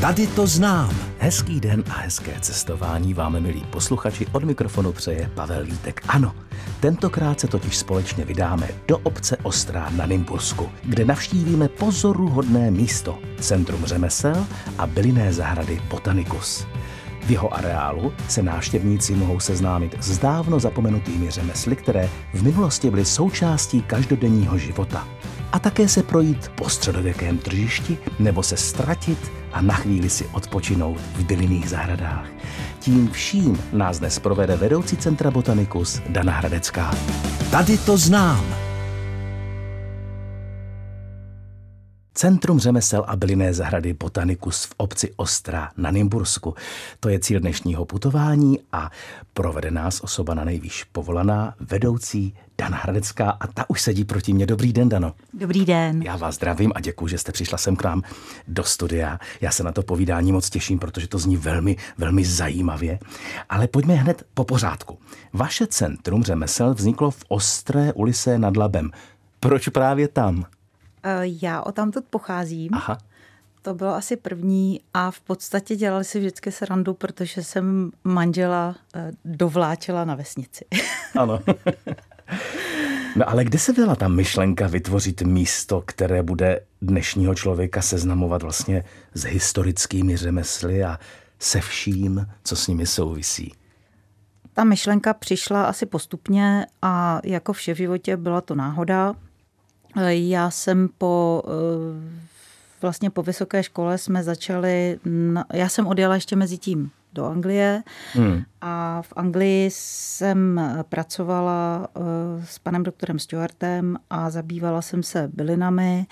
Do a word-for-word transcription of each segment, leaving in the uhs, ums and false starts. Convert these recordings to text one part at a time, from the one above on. Tady to znám. Hezký den a hezké cestování vám, milí posluchači, od mikrofonu přeje Pavel Vítek. Ano, tentokrát se totiž společně vydáme do obce Ostrá na Nymbursku, kde navštívíme pozoruhodné místo, Centrum řemesel a bylinné zahrady Botanicus. V jeho areálu se návštěvníci mohou seznámit s dávno zapomenutými řemesly, které v minulosti byly součástí každodenního života. A také se projít po středověkém tržišti nebo se ztratit a na chvíli si odpočinout v bylinných zahradách. Tím vším nás dnes provede vedoucí Centra Botanicus Dana Hradecká. Tady to znám. Centrum řemesel a bylinné zahrady Botanicus v obci Ostrá na Nymbursku. To je cíl dnešního putování a provede nás osoba na nejvýš povolaná, vedoucí Dana Hradecká, a ta už sedí proti mně. Dobrý den, Dano. Dobrý den. Já vás zdravím a děkuji, že jste přišla sem k nám do studia. Já se na to povídání moc těším, protože to zní velmi, velmi zajímavě. Ale pojďme hned po pořádku. Vaše centrum řemesel vzniklo v Ostré u Lysé nad Labem. Proč právě tam? Já o tamtud pocházím. Aha. To bylo asi první a v podstatě dělali si vždycky srandu, protože jsem manžela dovláčela na vesnici. Ano. No ale kde se byla ta myšlenka vytvořit místo, které bude dnešního člověka seznamovat vlastně s historickými řemesly a se vším, co s nimi souvisí? Ta myšlenka přišla asi postupně a jako vše v životě byla to náhoda. Já jsem po, vlastně po vysoké škole jsme začali, já jsem odjela ještě mezi tím do Anglie hmm. a v Anglii jsem pracovala s panem doktorem Stuartem a zabývala jsem se bylinami,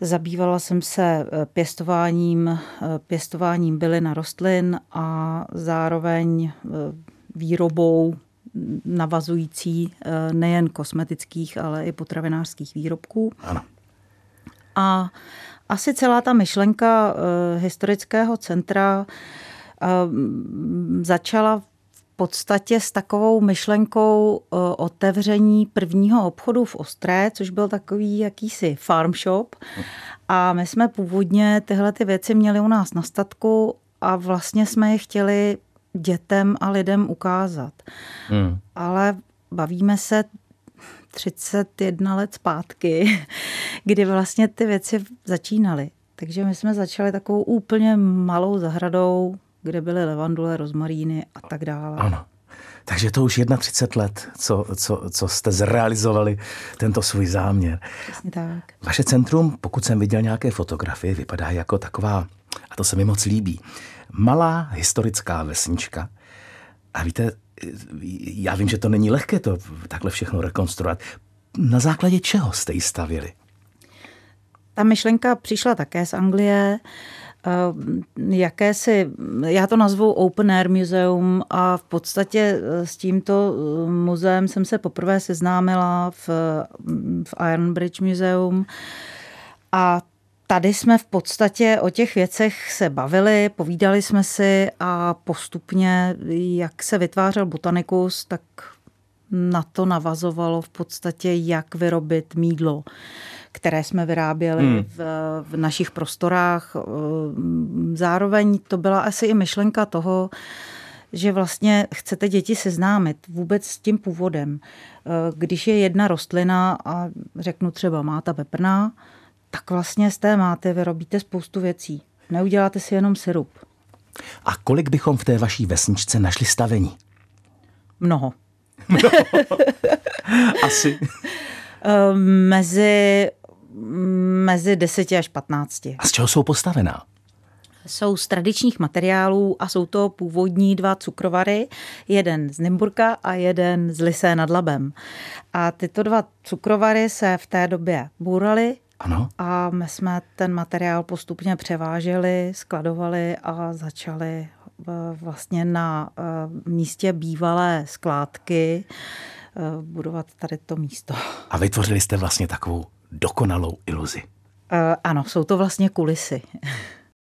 zabývala jsem se pěstováním, pěstováním bylin a rostlin a zároveň výrobou navazující nejen kosmetických, ale i potravinářských výrobků. Ano. A asi celá ta myšlenka historického centra začala v podstatě s takovou myšlenkou otevření prvního obchodu v Ostré, což byl takový jakýsi farm shop. A my jsme původně tyhle ty věci měli u nás na statku a vlastně jsme je chtěli dětem a lidem ukázat. Hmm. Ale bavíme se třicet jedna let zpátky, kdy vlastně ty věci začínaly. Takže my jsme začali takovou úplně malou zahradou, kde byly levandule, rozmaríny a tak dále. Ano. Takže to už třicet jedna let, co, co, co jste zrealizovali tento svůj záměr. Přesně tak. Vaše centrum, pokud jsem viděl nějaké fotografie, vypadá jako taková, a to se mi moc líbí, malá historická vesnička. A víte, já vím, že to není lehké to takhle všechno rekonstruovat. Na základě čeho jste ji stavěli? Ta myšlenka přišla také z Anglie. Jakési, já to nazvu Open Air Museum a v podstatě s tímto muzeem jsem se poprvé seznámila v, v Iron Bridge Museum a tady jsme v podstatě o těch věcech se bavili, povídali jsme si a postupně, jak se vytvářel Botanicus, tak na to navazovalo v podstatě, jak vyrobit mýdlo, které jsme vyráběli hmm. v, v našich prostorách. Zároveň to byla asi i myšlenka toho, že vlastně chcete děti seznámit vůbec s tím původem. Když je jedna rostlina a řeknu třeba máta peprná, tak vlastně z té máty vyrobíte spoustu věcí. Neuděláte si jenom sirup. A kolik bychom v té vaší vesničce našli stavení? Mnoho. No, asi. mezi, mezi deseti až patnácti. A z čeho jsou postavená? Jsou z tradičních materiálů a jsou to původní dva cukrovary, jeden z Nymburka a jeden z Lysé nad Labem. A tyto dva cukrovary se v té době bouraly. Ano. A my jsme ten materiál postupně převáželi, skladovali a začali vlastně na místě bývalé skládky budovat tady to místo. A vytvořili jste vlastně takovou dokonalou iluzi. Ano, jsou to vlastně kulisy.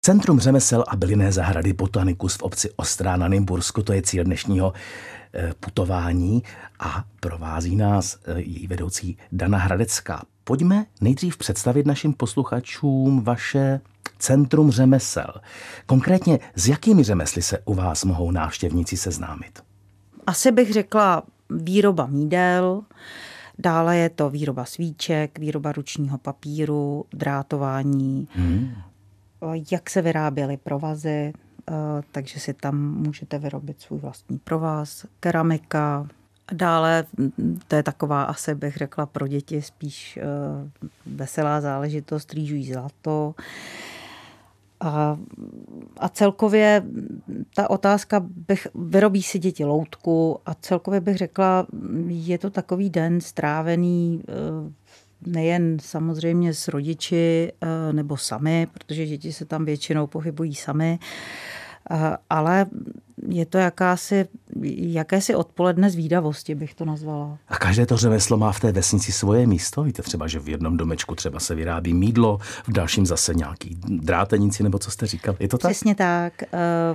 Centrum řemesel a bylinné zahrady Botanicus v obci Ostrá na Nymbursku, to je cíl dnešního putování a provází nás její vedoucí Dana Hradecká. Pojďme nejdřív představit našim posluchačům vaše Centrum řemesel. Konkrétně s jakými řemesly se u vás mohou návštěvníci seznámit? Asi bych řekla výroba mídel, dále je to výroba svíček, výroba ručního papíru, drátování, hmm. jak se vyráběly provazy, takže si tam můžete vyrobit svůj vlastní provaz, keramika. Dále, to je taková, asi bych řekla, pro děti spíš veselá záležitost, rýžují zlato. A, a celkově ta otázka, bych, vyrobí si děti loutku a celkově bych řekla, je to takový den strávený nejen samozřejmě s rodiči nebo sami, protože děti se tam většinou pohybují sami, ale je to jakási, jakési odpoledne zvídavosti, bych to nazvala. A každé to řemeslo má v té vesnici svoje místo? Víte třeba, že v jednom domečku třeba se vyrábí mýdlo, v dalším zase nějaký drátenici, nebo co jste říkal? Je to tak? Přesně tak.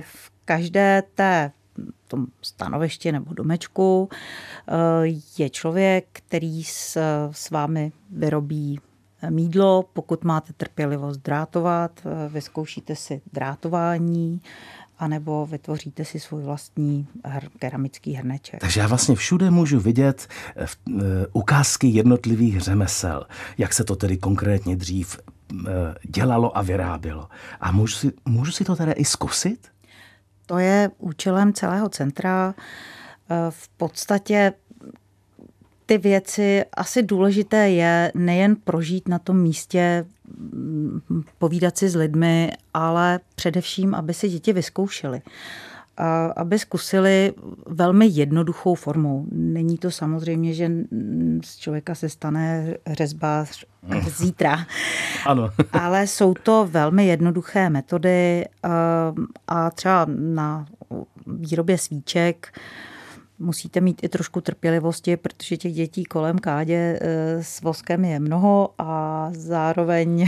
V každé té tom stanovišti nebo domečku je člověk, který s, s vámi vyrobí mýdlo, pokud máte trpělivost drátovat, vyzkoušíte si drátování, anebo vytvoříte si svůj vlastní her, keramický hrneček. Takže já vlastně všude můžu vidět ukázky jednotlivých řemesel, jak se to tedy konkrétně dřív dělalo a vyrábělo. A můžu si, můžu si to teda i zkusit? To je účelem celého centra. V podstatě ty věci, asi důležité je nejen prožít na tom místě, povídat si s lidmi, ale především, aby si děti vyzkoušely. Aby zkusili velmi jednoduchou formou. Není to samozřejmě, že z člověka se stane řezbář zítra. Ano. Ale jsou to velmi jednoduché metody a třeba na výrobě svíček musíte mít i trošku trpělivosti, protože těch dětí kolem kádě s voskem je mnoho a zároveň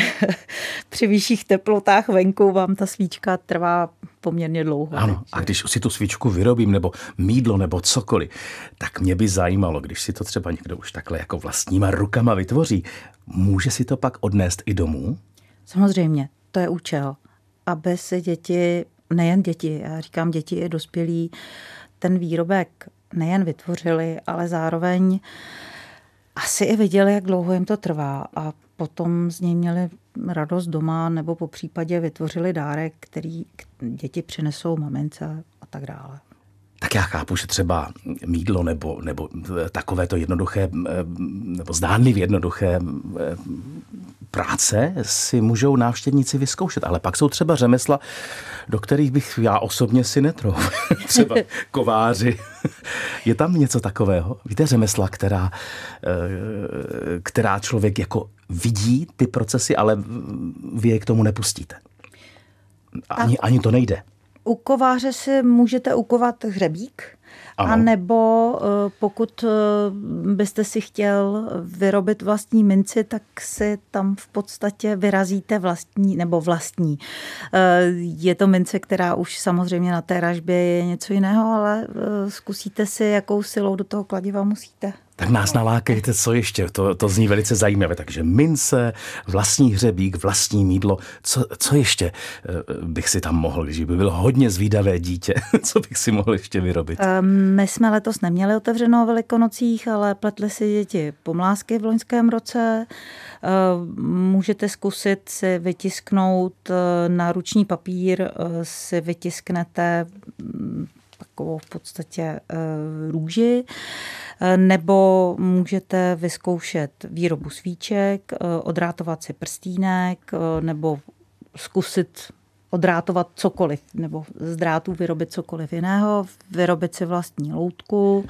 při vyšších teplotách venku vám ta svíčka trvá poměrně dlouho. Ano, než... a když si tu svíčku vyrobím, nebo mýdlo, nebo cokoliv, tak mě by zajímalo, když si to třeba někdo už takhle jako vlastníma rukama vytvoří, může si to pak odnést i domů? Samozřejmě, to je účel, aby se děti, nejen děti, já říkám děti i dospělí, ten výrobek nejen vytvořili, ale zároveň asi i viděli, jak dlouho jim to trvá a potom z něj měli radost doma nebo po případě vytvořili dárek, který děti přinesou mamince a tak dále. Tak já chápu, že třeba mýdlo nebo, nebo takové to jednoduché, nebo zdánlivě jednoduché práce si můžou návštěvníci vyzkoušet, ale pak jsou třeba řemesla, do kterých bych já osobně si netrouf. Třeba kováři. Je tam něco takového? Víte, řemesla, která, která člověk jako vidí ty procesy, ale vy je k tomu nepustíte. Ani, ani to nejde. U kováře si můžete ukovat hřebík, ano. Anebo pokud byste si chtěl vyrobit vlastní minci, tak si tam v podstatě vyrazíte vlastní, nebo vlastní. Je to mince, která už samozřejmě na té ražbě je něco jiného, ale zkusíte si, jakou silou do toho kladiva musíte. Tak nás nalákejte, co ještě, to, to zní velice zajímavé. Takže mince, vlastní hřebík, vlastní mýdlo, co, co ještě bych si tam mohl, když by bylo hodně zvídavé dítě, co bych si mohl ještě vyrobit? My jsme letos neměli otevřeno o Velikonocích, ale pletli si děti pomlásky v loňském roce. Můžete zkusit si vytisknout na ruční papír, si vytisknete takovou v podstatě růži, nebo můžete vyzkoušet výrobu svíček, odrátovat si prstínek, nebo zkusit odrátovat cokoliv, nebo z drátů vyrobit cokoliv jiného, vyrobit si vlastní loutku.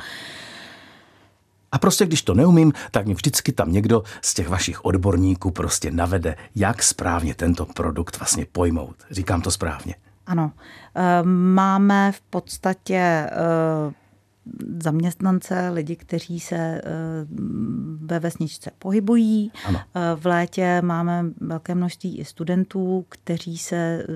A prostě, když to neumím, tak mě vždycky tam někdo z těch vašich odborníků prostě navede, jak správně tento produkt vlastně pojmout. Říkám to správně. Ano, máme v podstatě zaměstnance, lidi, kteří se ve vesničce pohybují. Ano. V létě máme velké množství i studentů, kteří se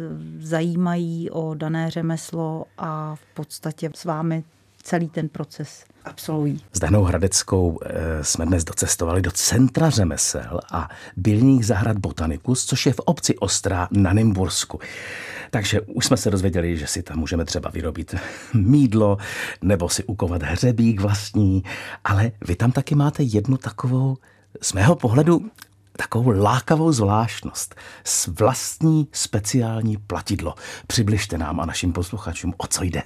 zajímají o dané řemeslo a v podstatě s vámi celý ten proces. absolvují. S Danou Hradeckou jsme dnes docestovali do Centra řemesel a bylních zahrad Botanicus, což je v obci Ostrá na Nymbursku. Takže už jsme se dozvěděli, že si tam můžeme třeba vyrobit mýdlo nebo si ukovat hřebík vlastní, ale vy tam taky máte jednu takovou, z mého pohledu, takovou lákavou zvláštnost. Vlastní speciální platidlo. Přibližte nám a našim posluchačům, o co jde.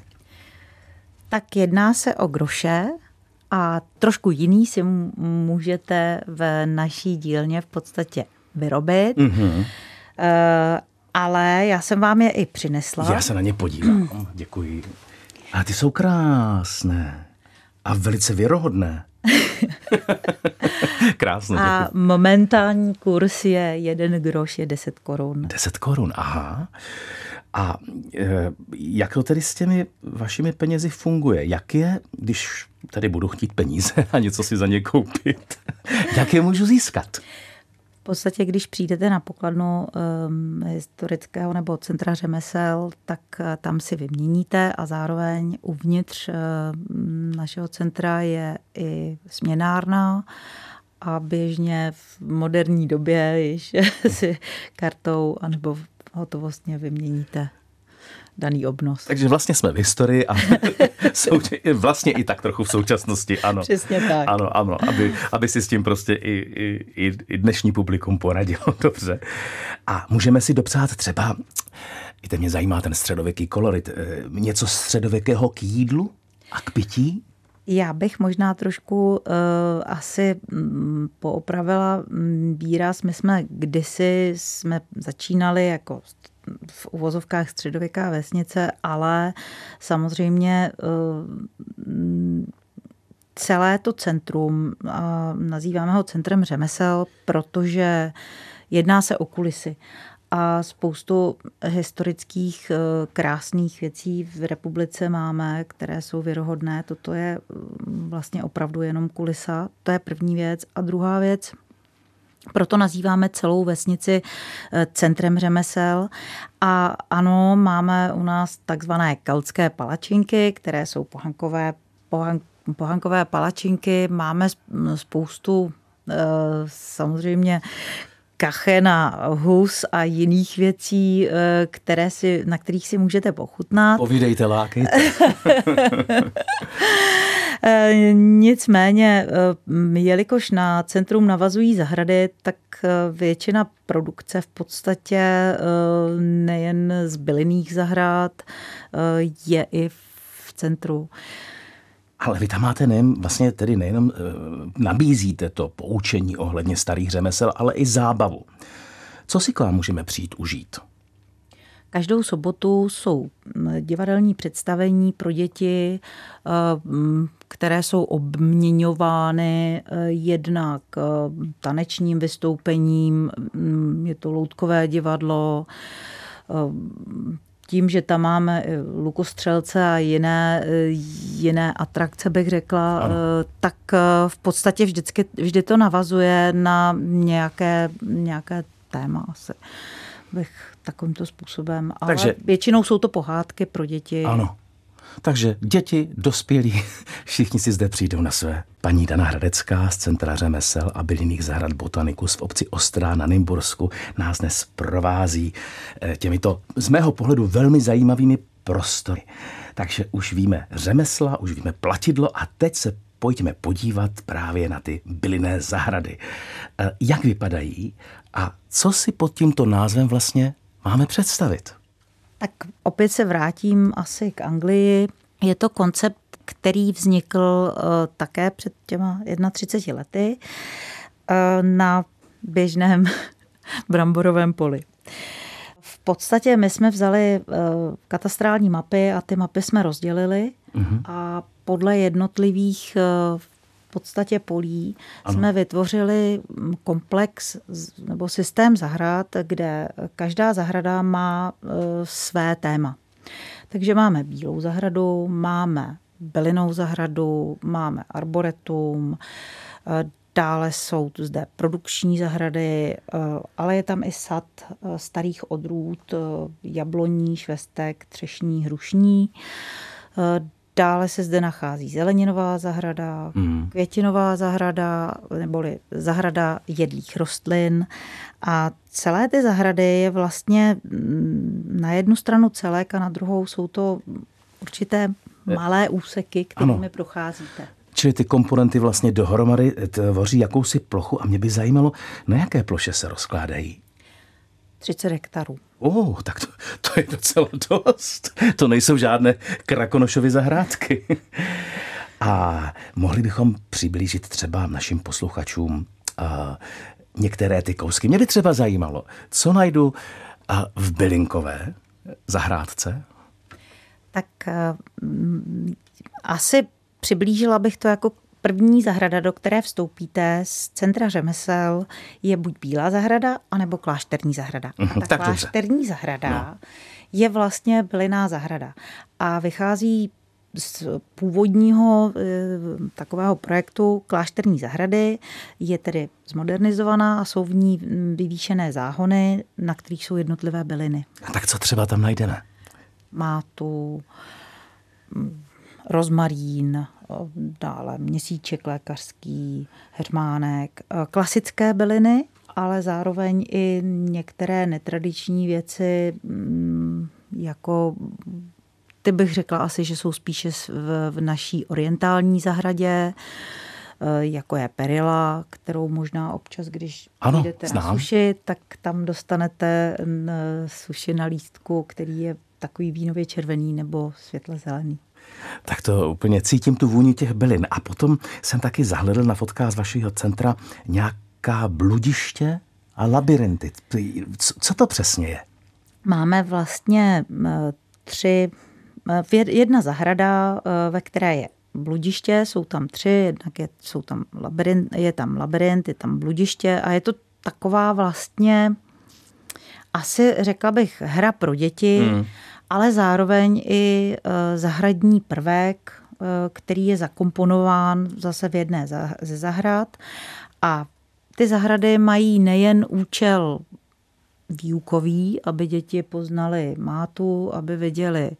Tak jedná se o groše a trošku jiný si můžete v naší dílně v podstatě vyrobit. Mm-hmm. E, ale já jsem vám je i přinesla. Já se na ně podívám. Děkuji. A ty jsou krásné a velice věrohodné. Krásné. A děkuji. Momentální kurz je jeden groš je deset korun. Deset korun, aha. A e, jak to tedy s těmi vašimi penězi funguje? Jak je, když tady budu chtít peníze a něco si za ně koupit, jak je můžu získat? V podstatě, když přijdete na pokladnu um, historického nebo Centra řemesel, tak uh, tam si vyměníte a zároveň uvnitř uh, našeho centra je i směnárna a běžně v moderní době již si kartou anebo hotovostně vyměníte daný obnos. Takže vlastně jsme v historii a vlastně i tak trochu v současnosti, ano. Přesně tak. Ano, ano, aby, aby si s tím prostě i, i, i dnešní publikum poradilo, dobře. A můžeme si dopsát třeba, víte, mě zajímá ten středověký kolorit, něco středověkého k jídlu a k pití? Já bych možná trošku uh, asi um, poopravila výraz. My jsme kdysi jsme začínali jako v uvozovkách středověká vesnice, ale samozřejmě uh, celé to centrum, uh, nazýváme ho Centrem řemesel, protože jedná se o kulisy. A spoustu historických krásných věcí v republice máme, které jsou věrohodné. Toto je vlastně opravdu jenom kulisa. To je první věc. A druhá věc, proto nazýváme celou vesnici Centrem řemesel. A ano, máme u nás takzvané kaltské palačinky, které jsou pohankové, pohank, pohankové palačinky. Máme spoustu samozřejmě kachen a hus a jiných věcí, které si, na kterých si můžete pochutnat. Povídejte, lákejte. Nicméně, jelikož na centrum navazují zahrady, tak většina produkce v podstatě nejen z bylinných zahrad je i v centru. Ale vy tam máte nejen, vlastně tedy nejenom e, nabízíte to poučení ohledně starých řemesel, ale i zábavu. Co si k vám můžeme přijít užít? Každou sobotu jsou divadelní představení pro děti, které jsou obměňovány jednak tanečním vystoupením, je to loutkové divadlo, tím, že tam máme lukostřelce a jiné, jiné atrakce, bych řekla, ano. Tak v podstatě vždycky, vždy to navazuje na nějaké, nějaké téma asi, bych takovýmto způsobem. Ale takže většinou jsou to pohádky pro děti. Ano, takže děti, dospělí, všichni si zde přijdou na své. Paní Dana Hradecká z Centra řemesel a bylinných zahrad Botanicus v obci Ostrá na Nymbursku nás dnes provází těmito z mého pohledu velmi zajímavými prostory. Takže už víme řemesla, už víme platidlo a teď se pojďme podívat právě na ty bylinné zahrady. Jak vypadají a co si pod tímto názvem vlastně máme představit? Tak opět se vrátím asi k Anglii. Je to koncept, který vznikl uh, také před těma třiceti jedna lety uh, na běžném bramborovém poli. V podstatě my jsme vzali uh, katastrální mapy a ty mapy jsme rozdělili mm-hmm. a podle jednotlivých uh, v podstatě polí ano. jsme vytvořili komplex nebo systém zahrad, kde každá zahrada má uh, své téma. Takže máme bílou zahradu, máme bylinnou zahradu, máme arboretum, dále jsou tu zde produkční zahrady, ale je tam i sad starých odrůd, jabloní, švestek, třešní, hrušní. Dále se zde nachází zeleninová zahrada, mm. květinová zahrada, neboli zahrada jedlých rostlin. A celé ty zahrady je vlastně na jednu stranu celek a na druhou jsou to určité malé úseky, kterými ano. procházíte. Čili ty komponenty vlastně dohromady tvoří jakousi plochu a mě by zajímalo, na jaké ploše se rozkládají. třicet hektarů. Oh, tak to, to je docela dost. To nejsou žádné Krakonošovy zahrádky. A mohli bychom přiblížit třeba našim posluchačům a některé ty kousky. Mě by třeba zajímalo, co najdu v bylinkové zahrádce? Tak asi přiblížila bych to jako první zahrada, do které vstoupíte z Centra řemesel, je buď Bílá zahrada, anebo Klášterní zahrada. A ta tak Klášterní dobře. zahrada no. je vlastně bylinná zahrada a vychází z původního takového projektu Klášterní zahrady, je tedy zmodernizovaná a jsou v ní vyvýšené záhony, na kterých jsou jednotlivé byliny. A tak co třeba tam najdeme? Má tu rozmarín, dále měsíček lékařský, heřmánek, klasické byliny, ale zároveň i některé netradiční věci, jako ty bych řekla asi, že jsou spíše v naší orientální zahradě, jako je perila, kterou možná občas, když ano, jdete znám. na suši, tak tam dostanete suši na lístku, který je takový vínově červený nebo světle zelený. Tak to úplně cítím tu vůni těch bylin. A potom jsem taky zahledl na fotkách z vašeho centra nějaká bludiště a labirinty. Co to přesně je? Máme vlastně tři, jedna zahrada, ve které je bludiště, jsou tam tři, jednak je, jsou tam labirint, je tam labirint, je tam bludiště a je to taková vlastně, asi řekla bych, hra pro děti, hmm. ale zároveň i zahradní prvek, který je zakomponován zase v jedné ze zahrad. A ty zahrady mají nejen účel výukový, aby děti poznaly mátu, aby viděli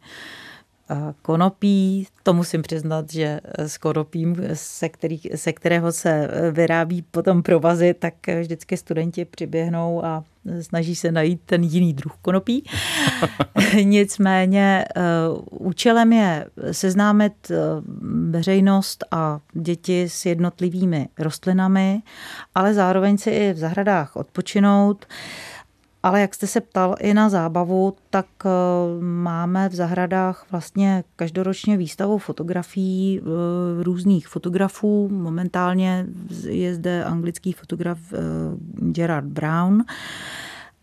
konopí. To musím přiznat, že s konopím, se, který, se kterého se vyrábí potom provazy, tak vždycky studenti přiběhnou a snaží se najít ten jiný druh konopí. Nicméně účelem je seznámit veřejnost a děti s jednotlivými rostlinami, ale zároveň si i v zahradách odpočinout. Ale jak jste se ptal i na zábavu, tak máme v zahradách vlastně každoročně výstavu fotografií různých fotografů. Momentálně je zde anglický fotograf Gerard Brown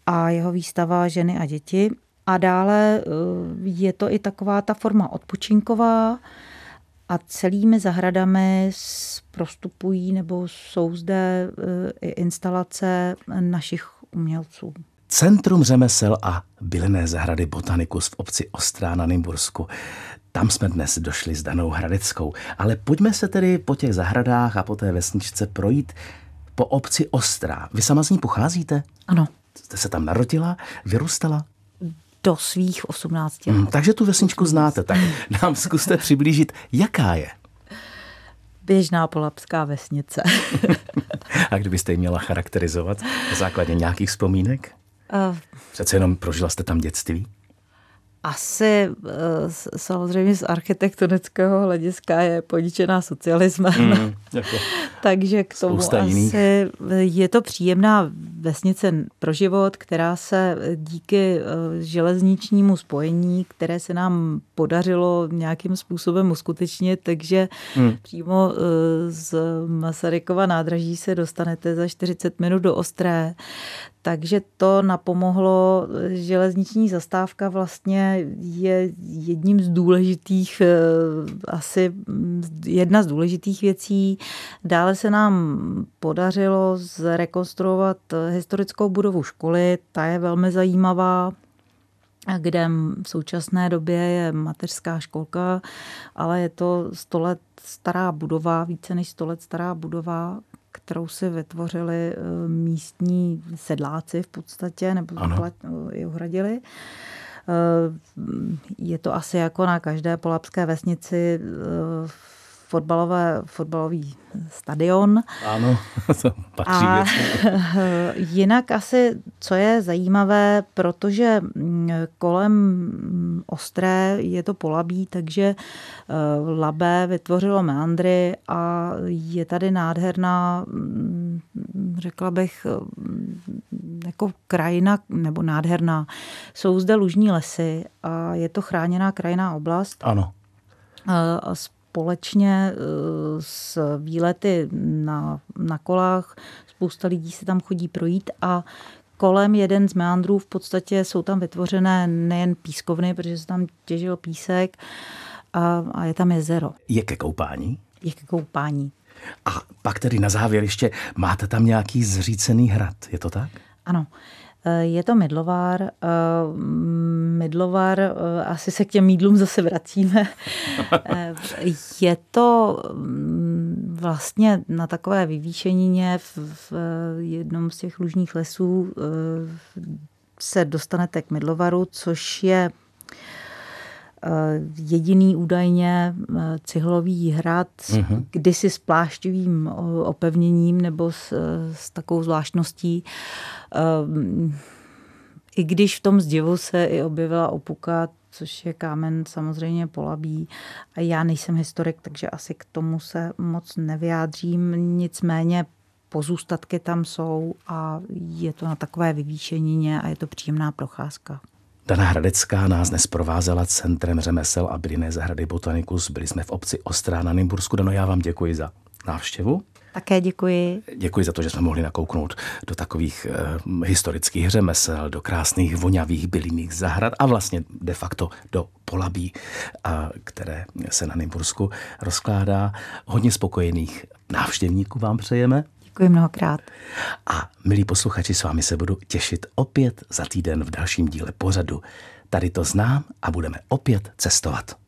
a jeho výstava Ženy a děti. A dále je to i taková ta forma odpočinková a celými zahradami prostupují nebo jsou zde instalace našich umělců. Centrum řemesel a bylinné zahrady Botanicus v obci Ostrá na Nymbursku. Tam jsme dnes došli s Danou Hradeckou. Ale pojďme se tedy po těch zahradách a po té vesničce projít po obci Ostrá. Vy sama z ní pocházíte? Ano. Jste se tam narodila, vyrůstala? Do svých osmnácti let. Hmm, takže tu vesničku znáte, tak nám zkuste přiblížit, jaká je. Běžná polabská vesnice. A kdybyste ji měla charakterizovat na základě nějakých vzpomínek? Přece jenom prožila jste tam dětství? Asi samozřejmě z architektonického hlediska je poničená socialismem. Mm, jako takže k tomu asi je to příjemná vesnice pro život, která se díky železničnímu spojení, které se nám podařilo nějakým způsobem uskutečnit, takže mm. přímo z Masarykova nádraží se dostanete za čtyřicet minut do Ostré. Takže to napomohlo, železniční zastávka vlastně je jedním z důležitých, asi jedna z důležitých věcí. Dále se nám podařilo zrekonstruovat historickou budovu školy, ta je velmi zajímavá, kde v současné době je mateřská školka, ale je to sto let stará budova, více než sto let stará budova, kterou si vytvořili místní sedláci v podstatě, nebo ji uhradili. Je to asi jako na každé polabské vesnici fotbalové, fotbalový stadion. Ano, to patří. A jinak asi, co je zajímavé, protože kolem Ostré je to polabí, takže Labé vytvořilo meandry a je tady nádherná, řekla bych, jako krajina, nebo nádherná. Jsou zde lužní lesy a je to chráněná krajinná oblast. Ano. A společně s výlety na, na kolách. Spousta lidí se tam chodí projít a kolem jeden z meandrů v podstatě jsou tam vytvořené nejen pískovny, protože se tam těžil písek a, a je tam jezero. Je ke koupání? Je ke koupání. A pak tedy na závěr ještě, máte tam nějaký zřícený hrad, je to tak? Ano. Je to Mydlovár. Mydlovár, asi se k těm mýdlům zase vracíme. Je to vlastně na takové vyvýšenině v jednom z těch lužních lesů se dostanete k Mydlovaru, což je jediný údajně cihlový hrad s kdysi splášťovým opevněním nebo s, s takovou zvláštností. I když v tom zdivu se i objevila opuka, což je kámen samozřejmě polabí. A já nejsem historik, takže asi k tomu se moc nevyjádřím. Nicméně pozůstatky tam jsou a je to na takové vyvýšenině a je to příjemná procházka. Dana Hradecká nás dnes provázela Centrem řemesel a bylinné zahrady Botanicus. Byli jsme v obci Ostrá na Nymbursku. Dano, já vám děkuji za návštěvu. Také děkuji. Děkuji za to, že jsme mohli nakouknout do takových eh, historických řemesel, do krásných vonavých bylinných zahrad a vlastně de facto do polabí, a, které se na Nymbursku rozkládá. Hodně spokojených návštěvníků vám přejeme. Děkuji mnohokrát. A milí posluchači, s vámi se budu těšit opět za týden v dalším díle pořadu. Tady to znám a budeme opět cestovat.